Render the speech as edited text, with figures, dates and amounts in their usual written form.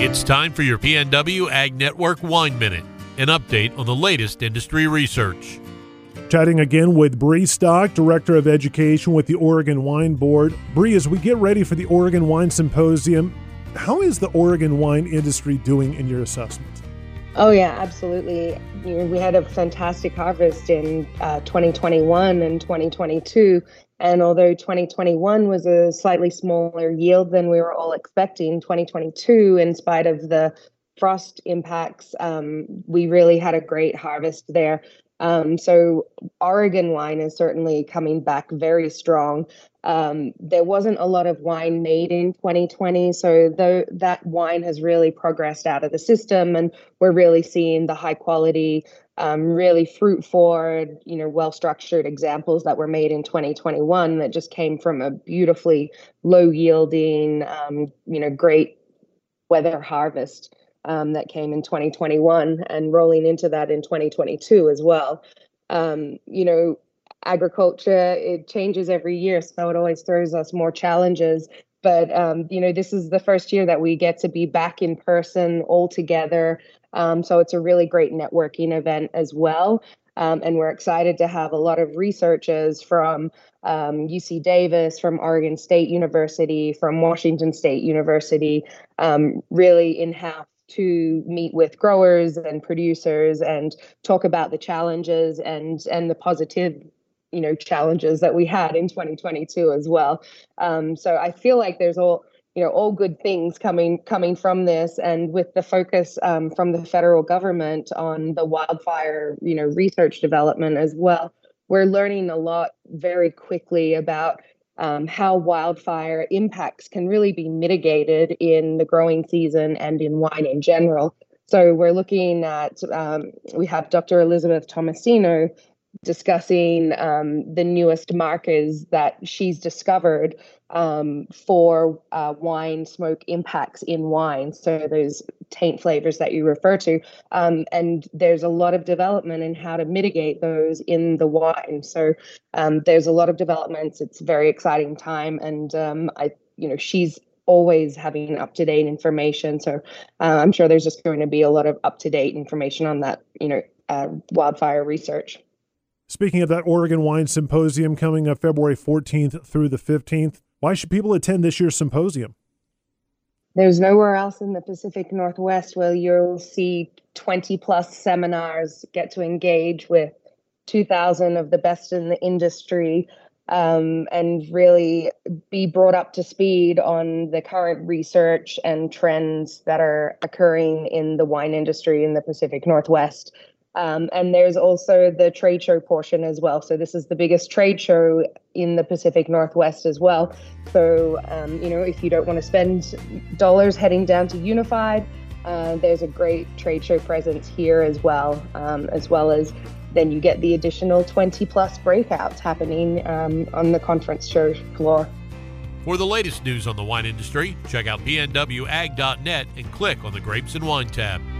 It's time for your PNW Ag Network Wine Minute, an update on the latest industry research. Chatting again with Bree Stock, Director of Education with the Oregon Wine Board. Bree, as we get ready for the Oregon Wine Symposium, how is the Oregon wine industry doing in your assessment? Oh yeah, absolutely. We had a fantastic harvest in 2021 and 2022. And although 2021 was a slightly smaller yield than we were all expecting, 2022, in spite of the frost impacts, we really had a great harvest there. So Oregon wine is certainly coming back very strong. There wasn't a lot of wine made in 2020, so that wine has really progressed out of the system, and we're really seeing the high quality, really fruit forward, well-structured examples that were made in 2021 that just came from a beautifully low yielding, great weather harvest. That came in 2021 and rolling into that in 2022 as well. Agriculture, it changes every year, so it always throws us more challenges. But, this is the first year that we get to be back in person all together. So it's a really great networking event as well. And we're excited to have a lot of researchers from UC Davis, from Oregon State University, from Washington State University, really in-house to meet with growers and producers and talk about the challenges and the positive challenges that we had in 2022 as well. So I feel like there's all good things coming from this, and with the focus from the federal government on the wildfire, research development as well. We're learning a lot very quickly about how wildfire impacts can really be mitigated in the growing season and in wine in general. So we're looking at, we have Dr. Elizabeth Tomasino discussing the newest markers that she's discovered for wine smoke impacts in wine, so those taint flavors that you refer to, and there's a lot of development in how to mitigate those in the wine. So there's a lot of developments. It's a very exciting time, and she's always having up-to-date information, so I'm sure there's just going to be a lot of up-to-date information on that wildfire research. Speaking of that Oregon Wine Symposium coming up February 14th through the 15th, why should people attend this year's symposium? There's nowhere else in the Pacific Northwest where you'll see 20-plus seminars, get to engage with 2,000 of the best in the industry, and really be brought up to speed on the current research and trends that are occurring in the wine industry in the Pacific Northwest. And there's also the trade show portion as well. So this is the biggest trade show in the Pacific Northwest as well. So, if you don't want to spend dollars heading down to Unified, there's a great trade show presence here as well as then you get the additional 20-plus breakouts happening on the conference show floor. For the latest news on the wine industry, check out pnwag.net and click on the Grapes and Wine tab.